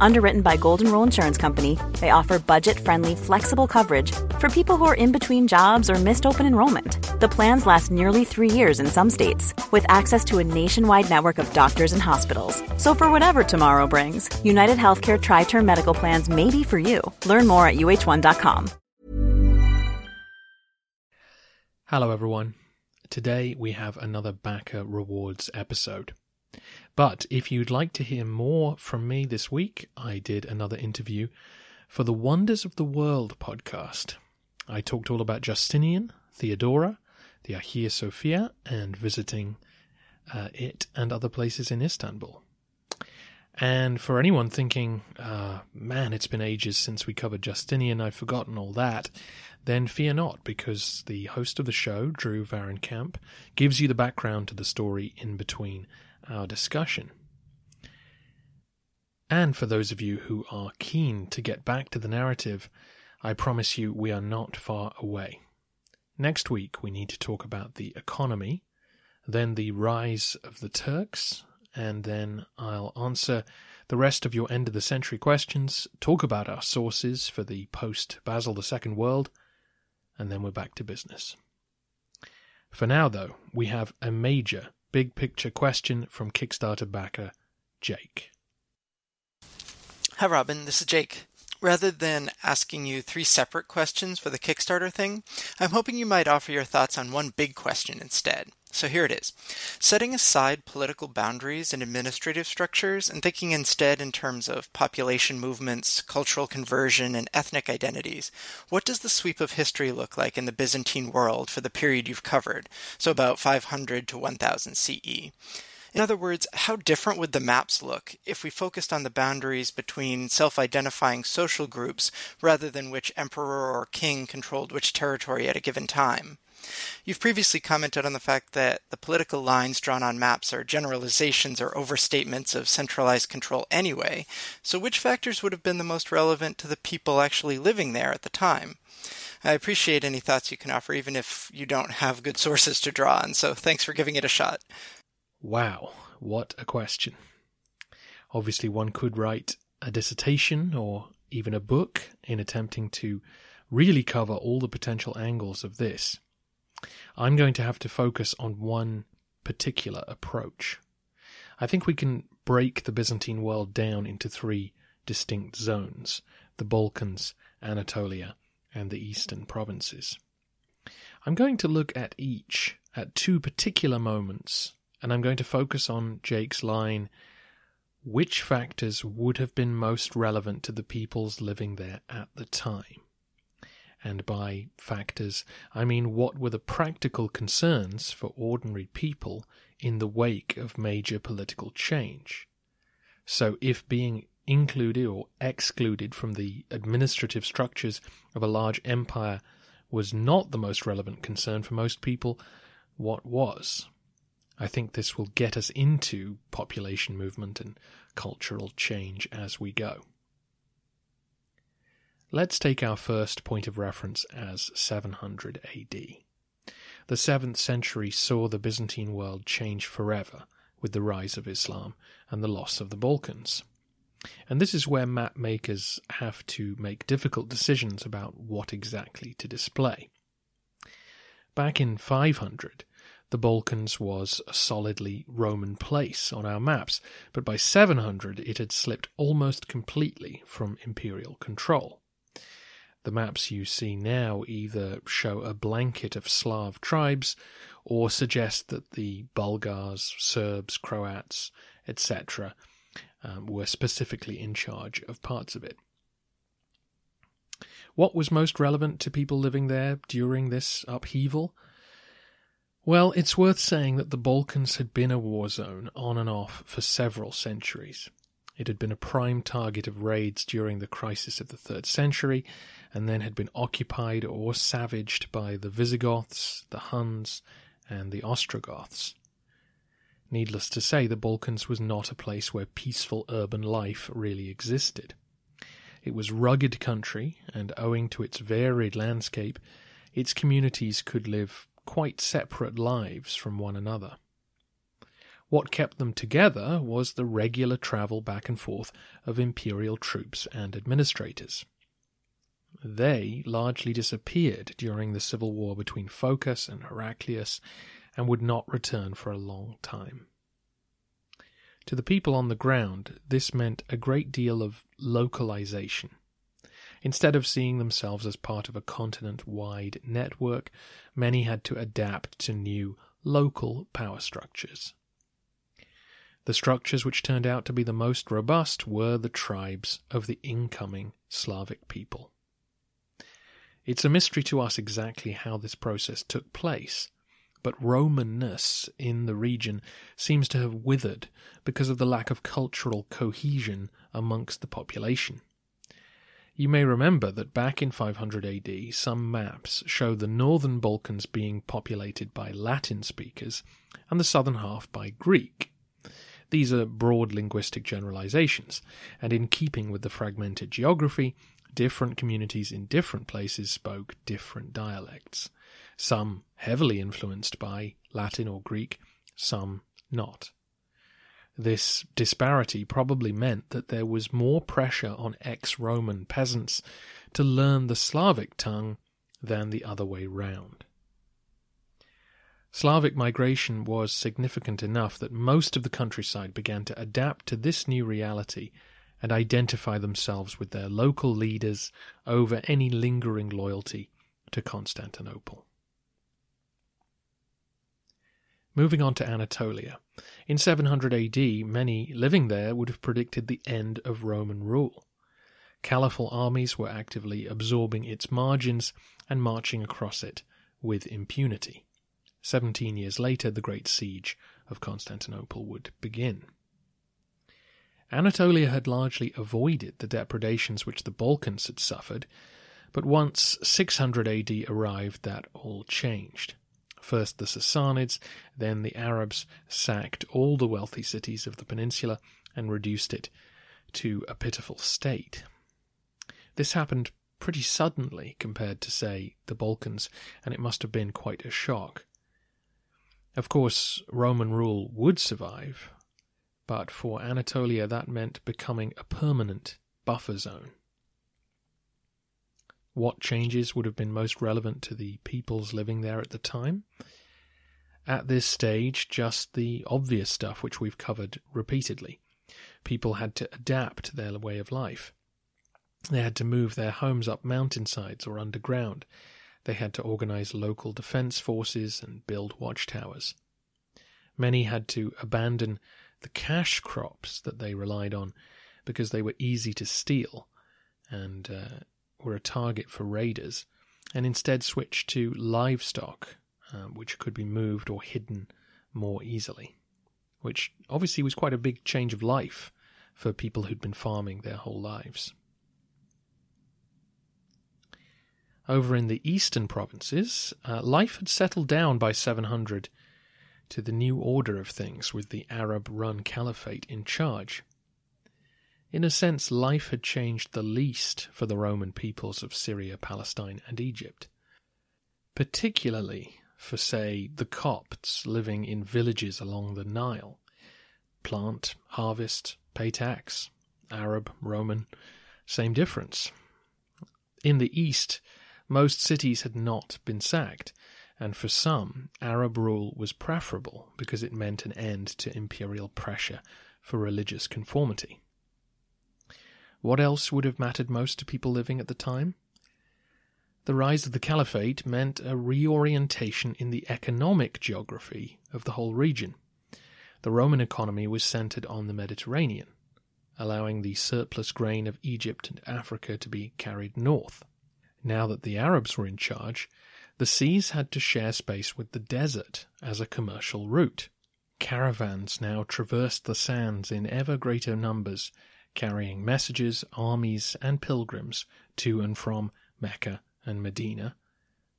Underwritten by Golden Rule Insurance Company, they offer budget-friendly, flexible coverage for people who are in between jobs or missed open enrollment. The plans last nearly 3 years in some states, with access to a nationwide network of doctors and hospitals. So for whatever tomorrow brings, United Healthcare Tri-Term Medical Plans may be for you. Learn more at uh1.com. Hello, everyone. Today we have another Backer Rewards episode. But if you'd like to hear more from me this week, I did another interview for the Wonders of the World podcast. I talked all about Justinian, Theodora, the Hagia Sophia, and visiting it and other places in Istanbul. And for anyone thinking, man, it's been ages since we covered Justinian, I've forgotten all that, then fear not, because the host of the show, Drew Varenkamp, gives you the background to the story in between our discussion. And for those of you who are keen to get back to the narrative, I promise you we are not far away. Next week we need to talk about the economy, then the rise of the Turks, and then I'll answer the rest of your end-of-the-century questions, talk about our sources for the post-Basil II world, and then we're back to business. For now, though, we have a major big-picture question from Kickstarter backer Jake. Hi, Robin. This is Jake. Rather than asking you three separate questions for the Kickstarter thing, I'm hoping you might offer your thoughts on one big question instead. So here it is. Setting aside political boundaries and administrative structures and thinking instead in terms of population movements, cultural conversion, and ethnic identities, what does the sweep of history look like in the Byzantine world for the period you've covered, so about 500 to 1000 CE? In other words, how different would the maps look if we focused on the boundaries between self-identifying social groups rather than which emperor or king controlled which territory at a given time? You've previously commented on the fact that the political lines drawn on maps are generalizations or overstatements of centralized control anyway, so which factors would have been the most relevant to the people actually living there at the time? I appreciate any thoughts you can offer, even if you don't have good sources to draw on, so thanks for giving it a shot. Wow, what a question. Obviously one could write a dissertation or even a book in attempting to really cover all the potential angles of this. I'm going to have to focus on one particular approach. I think we can break the Byzantine world down into three distinct zones: the Balkans, Anatolia, and the eastern provinces. I'm going to look at each at two particular moments, and I'm going to focus on Jake's line, which factors would have been most relevant to the peoples living there at the time. And by factors, I mean what were the practical concerns for ordinary people in the wake of major political change. So if being included or excluded from the administrative structures of a large empire was not the most relevant concern for most people, what was? I think this will get us into population movement and cultural change as we go. Let's take our first point of reference as 700 AD. The 7th century saw the Byzantine world change forever with the rise of Islam and the loss of the Balkans. And this is where map makers have to make difficult decisions about what exactly to display. Back in 500, the Balkans was a solidly Roman place on our maps, but by 700 it had slipped almost completely from imperial control. The maps you see now either show a blanket of Slav tribes or suggest that the Bulgars, Serbs, Croats, etc. were specifically in charge of parts of it. What was most relevant to people living there during this upheaval? Well, it's worth saying that the Balkans had been a war zone on and off for several centuries. It had been a prime target of raids during the crisis of the 3rd century, and then had been occupied or savaged by the Visigoths, the Huns, and the Ostrogoths. Needless to say, the Balkans was not a place where peaceful urban life really existed. It was rugged country, and owing to its varied landscape, its communities could live quite separate lives from one another. What kept them together was the regular travel back and forth of imperial troops and administrators. They largely disappeared during the civil war between Phocas and Heraclius and would not return for a long time. To the people on the ground, this meant a great deal of localization. Instead of seeing themselves as part of a continent-wide network, many had to adapt to new, local power structures. The structures which turned out to be the most robust were the tribes of the incoming Slavic people. It's a mystery to us exactly how this process took place, but Romanness in the region seems to have withered because of the lack of cultural cohesion amongst the population. You may remember that back in 500 AD, some maps show the northern Balkans being populated by Latin speakers and the southern half by Greek. These are broad linguistic generalizations, and in keeping with the fragmented geography, different communities in different places spoke different dialects, some heavily influenced by Latin or Greek, some not. This disparity probably meant that there was more pressure on ex-Roman peasants to learn the Slavic tongue than the other way round. Slavic migration was significant enough that most of the countryside began to adapt to this new reality and identify themselves with their local leaders over any lingering loyalty to Constantinople. Moving on to Anatolia. In 700 AD, many living there would have predicted the end of Roman rule. Caliphal armies were actively absorbing its margins and marching across it with impunity. 17 years later, the Great Siege of Constantinople would begin. Anatolia had largely avoided the depredations which the Balkans had suffered, but once 600 AD arrived, that all changed. First the Sassanids, then the Arabs sacked all the wealthy cities of the peninsula and reduced it to a pitiful state. This happened pretty suddenly compared to, say, the Balkans, and it must have been quite a shock. Of course, Roman rule would survive, but for Anatolia that meant becoming a permanent buffer zone. What changes would have been most relevant to the peoples living there at the time? At this stage, just the obvious stuff which we've covered repeatedly. People had to adapt their way of life. They had to move their homes up mountainsides or underground. They had to organize local defense forces and build watchtowers. Many had to abandon the cash crops that they relied on because they were easy to steal and were a target for raiders, and instead switched to livestock, which could be moved or hidden more easily, which obviously was quite a big change of life for people who'd been farming their whole lives. Over in the eastern provinces, life had settled down by 700 to the new order of things with the Arab-run Caliphate in charge. In a sense, life had changed the least for the Roman peoples of Syria, Palestine, and Egypt, particularly for, say, the Copts living in villages along the Nile. Plant, harvest, pay tax. Arab, Roman, same difference. In the east, most cities had not been sacked, and for some, Arab rule was preferable because it meant an end to imperial pressure for religious conformity. What else would have mattered most to people living at the time? The rise of the Caliphate meant a reorientation in the economic geography of the whole region. The Roman economy was centered on the Mediterranean, allowing the surplus grain of Egypt and Africa to be carried north. Now that the Arabs were in charge, the seas had to share space with the desert as a commercial route. Caravans now traversed the sands in ever greater numbers, carrying messages, armies, and pilgrims to and from Mecca and Medina,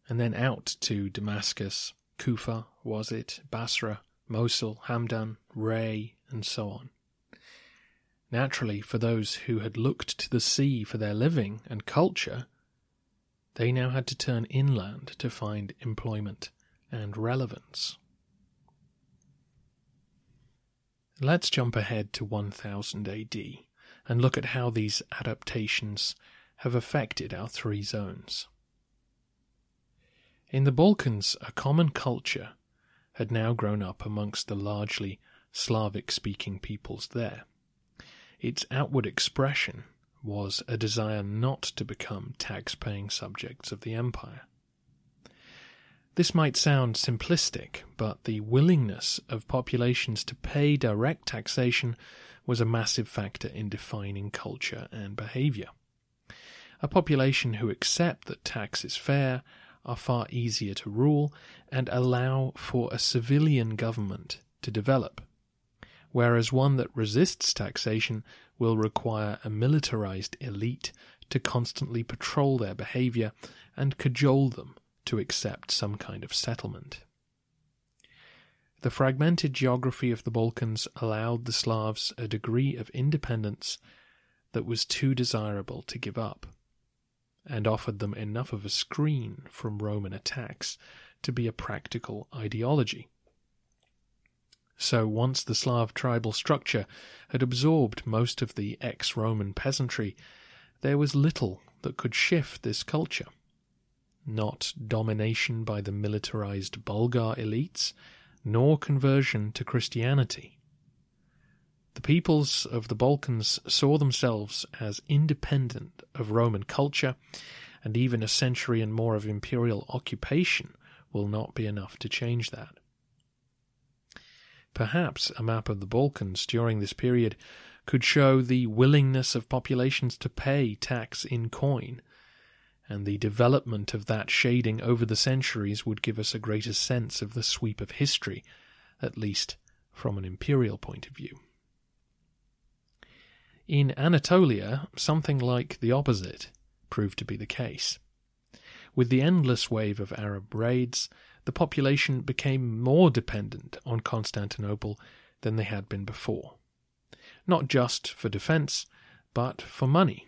and then out to Damascus, Kufa, Wasit, Basra, Mosul, Hamdan, Ray, and so on. Naturally, for those who had looked to the sea for their living and culture, they now had to turn inland to find employment and relevance. Let's jump ahead to 1000 AD and look at how these adaptations have affected our three zones. In the Balkans, a common culture had now grown up amongst the largely Slavic-speaking peoples there. Its outward expression was a desire not to become tax-paying subjects of the empire. This might sound simplistic, but the willingness of populations to pay direct taxation was a massive factor in defining culture and behaviour. A population who accept that tax is fair are far easier to rule and allow for a civilian government to develop, whereas one that resists taxation will require a militarized elite to constantly patrol their behavior and cajole them to accept some kind of settlement. The fragmented geography of the Balkans allowed the Slavs a degree of independence that was too desirable to give up, and offered them enough of a screen from Roman attacks to be a practical ideology. So once the Slav tribal structure had absorbed most of the ex-Roman peasantry, there was little that could shift this culture. Not domination by the militarized Bulgar elites, nor conversion to Christianity. The peoples of the Balkans saw themselves as independent of Roman culture, and even a century and more of imperial occupation will not be enough to change that. Perhaps a map of the Balkans during this period could show the willingness of populations to pay tax in coin, and the development of that shading over the centuries would give us a greater sense of the sweep of history, at least from an imperial point of view. In Anatolia, something like the opposite proved to be the case. With the endless wave of Arab raids, the population became more dependent on Constantinople than they had been before, not just for defence, but for money.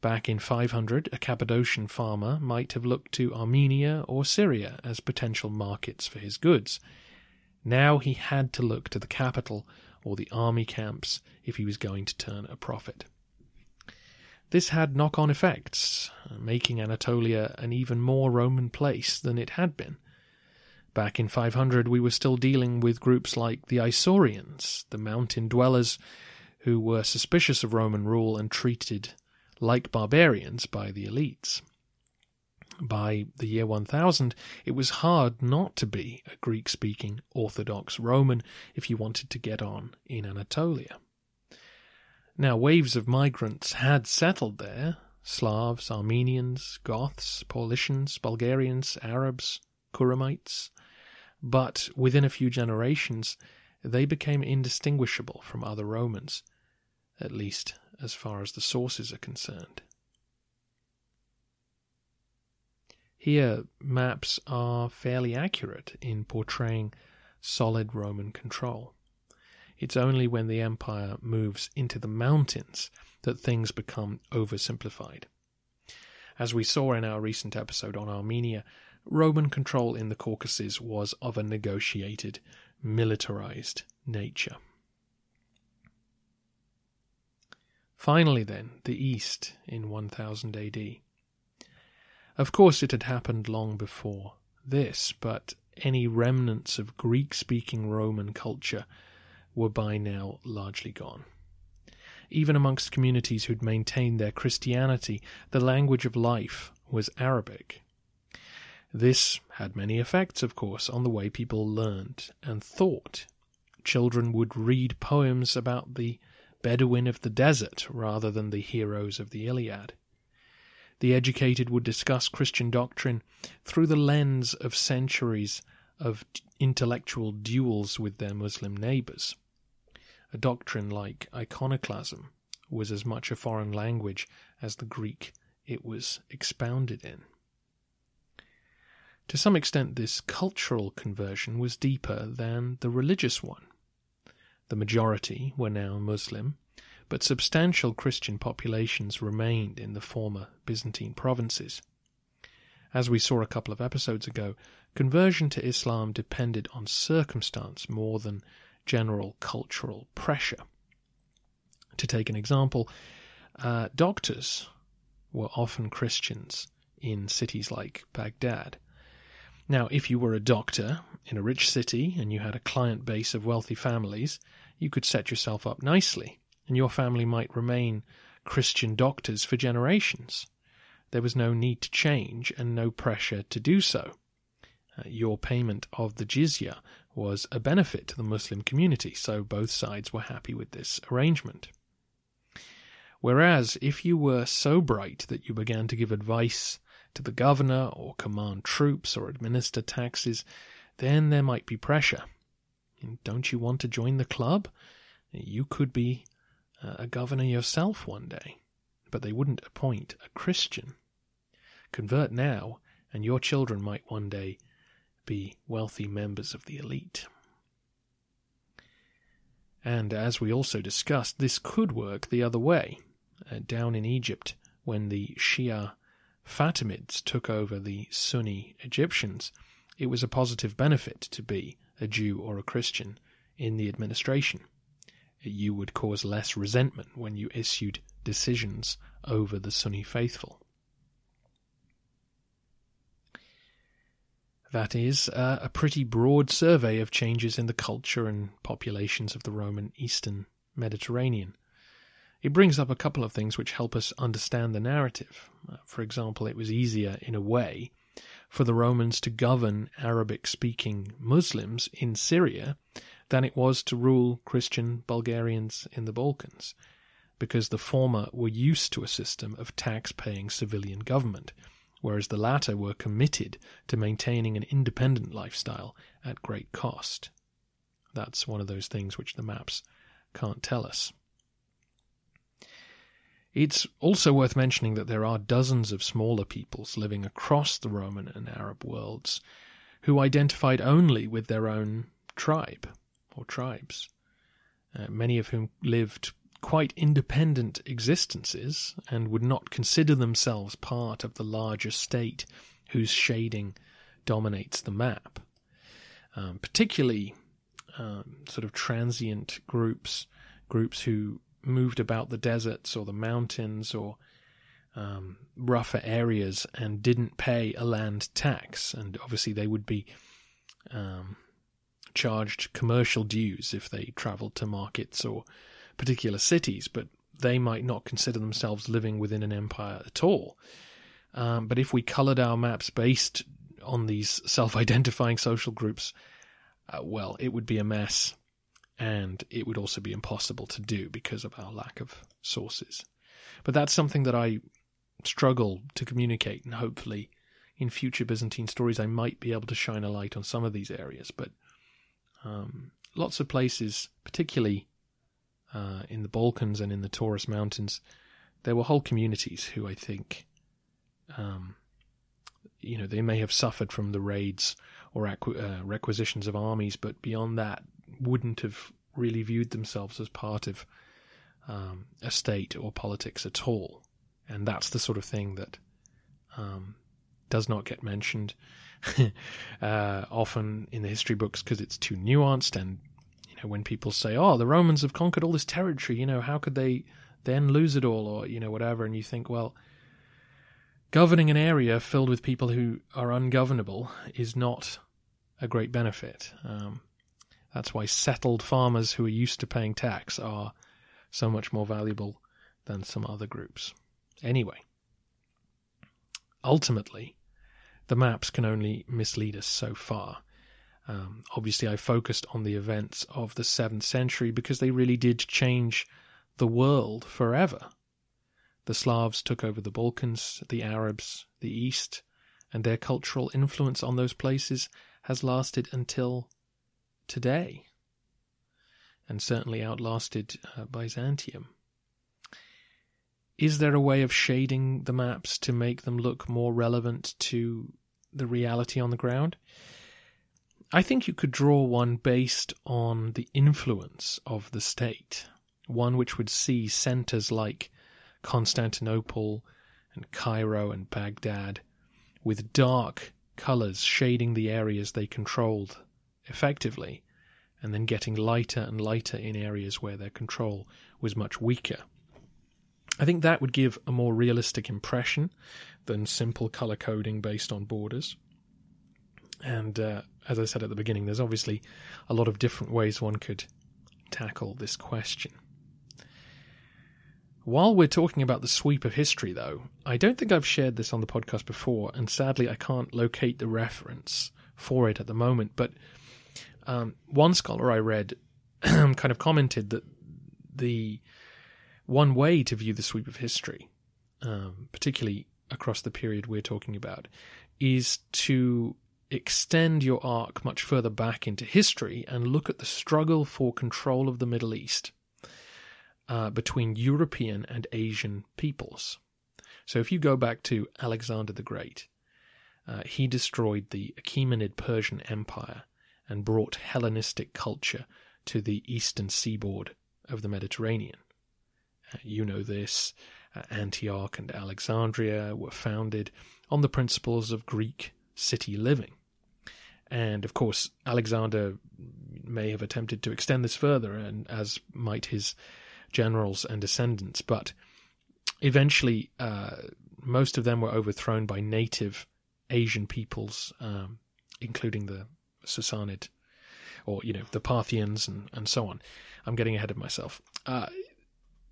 Back in 500, a Cappadocian farmer might have looked to Armenia or Syria as potential markets for his goods. Now he had to look to the capital or the army camps if he was going to turn a profit. This had knock-on effects, making Anatolia an even more Roman place than it had been. Back in 500, we were still dealing with groups like the Isaurians, the mountain dwellers, who were suspicious of Roman rule and treated like barbarians by the elites. By the year 1000, it was hard not to be a Greek-speaking Orthodox Roman if you wanted to get on in Anatolia. Now, waves of migrants had settled there, Slavs, Armenians, Goths, Paulicians, Bulgarians, Arabs, Kuramites, but within a few generations they became indistinguishable from other Romans, at least as far as the sources are concerned. Here, maps are fairly accurate in portraying solid Roman control. It's only when the empire moves into the mountains that things become oversimplified. As we saw in our recent episode on Armenia, Roman control in the Caucasus was of a negotiated, militarized nature. Finally then, the East in 1000 AD. Of course it had happened long before this, but any remnants of Greek-speaking Roman culture were by now largely gone. Even amongst communities who'd maintained their Christianity, the language of life was Arabic. This had many effects, of course, on the way people learned and thought. Children would read poems about the Bedouin of the desert rather than the heroes of the Iliad. The educated would discuss Christian doctrine through the lens of centuries of intellectual duels with their Muslim neighbours. A doctrine like iconoclasm was as much a foreign language as the Greek it was expounded in. To some extent, this cultural conversion was deeper than the religious one. The majority were now Muslim, but substantial Christian populations remained in the former Byzantine provinces. As we saw a couple of episodes ago, conversion to Islam depended on circumstance more than general cultural pressure. To take an example, doctors were often Christians in cities like Baghdad. Now, if you were a doctor in a rich city and you had a client base of wealthy families, you could set yourself up nicely, and your family might remain Christian doctors for generations. There was no need to change and no pressure to do so. Your payment of the jizya was a benefit to the Muslim community, so both sides were happy with this arrangement. Whereas, if you were so bright that you began to give advice to the governor or command troops or administer taxes, then there might be pressure. Don't you want to join the club? You could be a governor yourself one day, but they wouldn't appoint a Christian. Convert now, and your children might one day be wealthy members of the elite. And as we also discussed, this could work the other way. Down in Egypt, when the Shia Fatimids took over the Sunni Egyptians, it was a positive benefit to be a Jew or a Christian in the administration. You would cause less resentment when you issued decisions over the Sunni faithful. That is a pretty broad survey of changes in the culture and populations of the Roman Eastern Mediterranean. It brings up a couple of things which help us understand the narrative. For example, it was easier, in a way, for the Romans to govern Arabic-speaking Muslims in Syria than it was to rule Christian Bulgarians in the Balkans, because the former were used to a system of tax-paying civilian government, whereas the latter were committed to maintaining an independent lifestyle at great cost. That's one of those things which the maps can't tell us. It's also worth mentioning that there are dozens of smaller peoples living across the Roman and Arab worlds who identified only with their own tribe or tribes, many of whom lived quite independent existences and would not consider themselves part of the larger state whose shading dominates the map. Particularly transient groups who moved about the deserts or the mountains or rougher areas and didn't pay a land tax, and obviously they would be charged commercial dues if they travelled to markets or particular cities, but they might not consider themselves living within an empire at all. But if we coloured our maps based on these self-identifying social groups, it would be a mess. And it would also be impossible to do because of our lack of sources. But that's something that I struggle to communicate, and hopefully in future Byzantine stories I might be able to shine a light on some of these areas. But lots of places, particularly in the Balkans and in the Taurus Mountains, there were whole communities who I think, they may have suffered from the raids or requisitions of armies, but beyond that, wouldn't have really viewed themselves as part of a state or politics at all. And that's the sort of thing that does not get mentioned often in the history books because it's too nuanced. And when people say, oh, the Romans have conquered all this territory, how could they then lose it all, or whatever, and you think, well, governing an area filled with people who are ungovernable is not a great benefit. That's why settled farmers who are used to paying tax are so much more valuable than some other groups. Anyway, ultimately, the maps can only mislead us so far. Obviously, I focused on the events of the 7th century because they really did change the world forever. The Slavs took over the Balkans, the Arabs, the East, and their cultural influence on those places has lasted until today, and certainly outlasted Byzantium. Is there a way of shading the maps to make them look more relevant to the reality on the ground? I think you could draw one based on the influence of the state, one which would see centres like Constantinople and Cairo and Baghdad with dark colours shading the areas they controlled effectively, and then getting lighter and lighter in areas where their control was much weaker. I think that would give a more realistic impression than simple colour coding based on borders. And as I said at the beginning, there's obviously a lot of different ways one could tackle this question. While we're talking about the sweep of history, though, I don't think I've shared this on the podcast before, and sadly I can't locate the reference for it at the moment, but one scholar I read kind of commented that the one way to view the sweep of history, particularly across the period we're talking about, is to extend your arc much further back into history and look at the struggle for control of the Middle East between European and Asian peoples. So if you go back to Alexander the Great, he destroyed the Achaemenid Persian Empire and brought Hellenistic culture to the eastern seaboard of the Mediterranean. You know this. Antioch and Alexandria were founded on the principles of Greek city living. And of course, Alexander may have attempted to extend this further, and as might his generals and descendants, but eventually most of them were overthrown by native Asian peoples, including the Sassanid, or, you know, the Parthians and so on. I'm getting ahead of myself.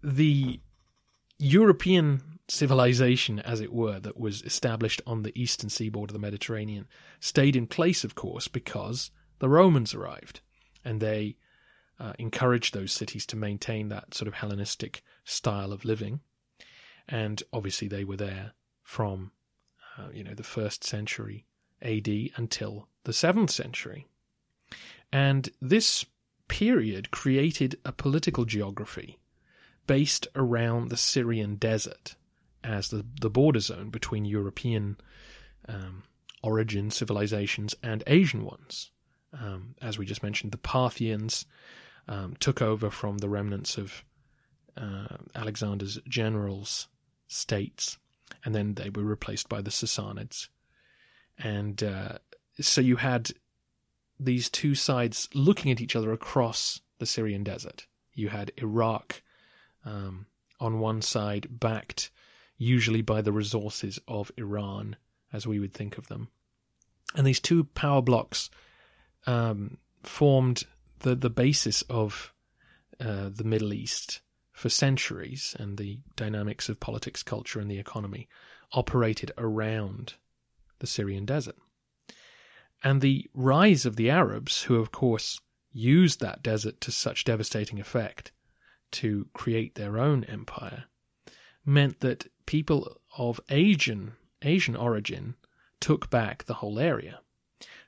The European civilization, as it were, that was established on the eastern seaboard of the Mediterranean stayed in place, of course, because the Romans arrived, and they encouraged those cities to maintain that sort of Hellenistic style of living. And obviously they were there from, the 1st century AD until the 7th century. And this period created a political geography based around the Syrian desert as the border zone between European origin civilizations and Asian ones. As we just mentioned, the Parthians took over from the remnants of Alexander's generals' states, and then they were replaced by the Sassanids. And so you had these two sides looking at each other across the Syrian desert. You had Iraq on one side, backed usually by the resources of Iran, as we would think of them. And these two power blocks formed the basis of the Middle East for centuries, and the dynamics of politics, culture, and the economy operated around the Syrian desert. And the rise of the Arabs, who of course used that desert to such devastating effect to create their own empire, meant that people of Asian origin took back the whole area.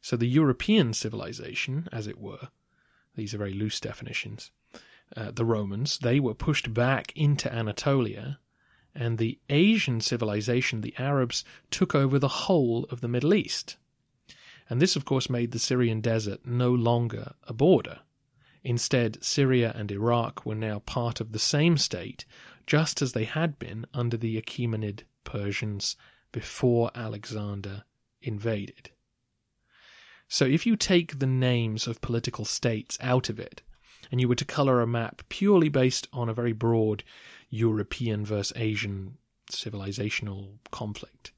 So the European civilization, as it were, these are very loose definitions, the Romans, they were pushed back into Anatolia, and the Asian civilization, the Arabs, took over the whole of the Middle East. And this, of course, made the Syrian desert no longer a border. Instead, Syria and Iraq were now part of the same state, just as they had been under the Achaemenid Persians before Alexander invaded. So if you take the names of political states out of it, and you were to colour a map purely based on a very broad European versus Asian civilizational conflict,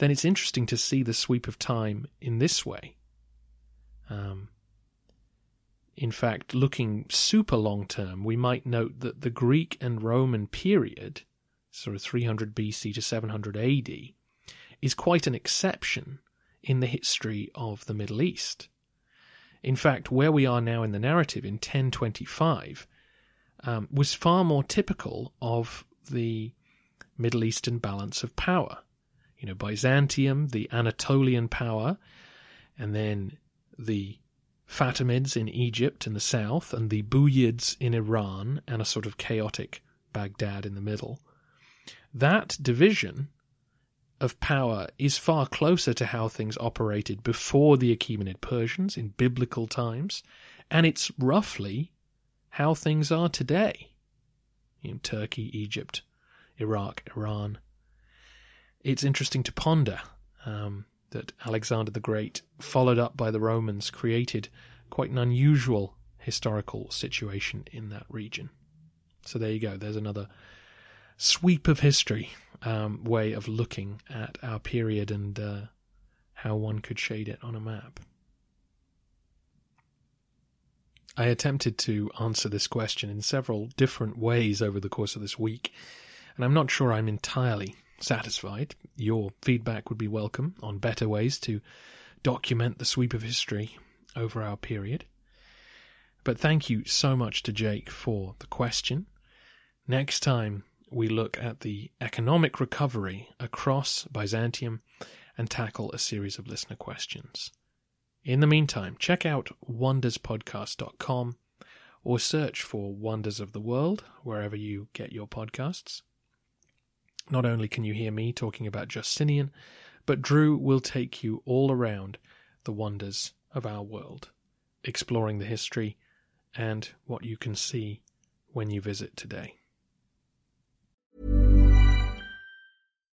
then it's interesting to see the sweep of time in this way. In fact, looking super long-term, we might note that the Greek and Roman period, sort of 300 BC to 700 AD, is quite an exception in the history of the Middle East. In fact, where we are now in the narrative in 1025, was far more typical of the Middle Eastern balance of power. You know, Byzantium, the Anatolian power, and then the Fatimids in Egypt in the south, and the Buyids in Iran, and a sort of chaotic Baghdad in the middle. That division of power is far closer to how things operated before the Achaemenid Persians in biblical times, and it's roughly how things are today in Turkey, Egypt, Iraq, Iran. It's interesting to ponder that Alexander the Great, followed up by the Romans, created quite an unusual historical situation in that region. So there you go, there's another sweep of history, way of looking at our period and how one could shade it on a map. I attempted to answer this question in several different ways over the course of this week, and I'm not sure I'm entirely satisfied. Your feedback would be welcome on better ways to document the sweep of history over our period. But thank you so much to Jake for the question. Next time we look at the economic recovery across Byzantium and tackle a series of listener questions. In the meantime, check out wonderspodcast.com or search for Wonders of the World wherever you get your podcasts. Not only can you hear me talking about Justinian, but Drew will take you all around the wonders of our world, exploring the history and what you can see when you visit today.